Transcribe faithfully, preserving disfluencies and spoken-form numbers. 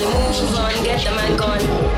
the emotions on, get the man gone.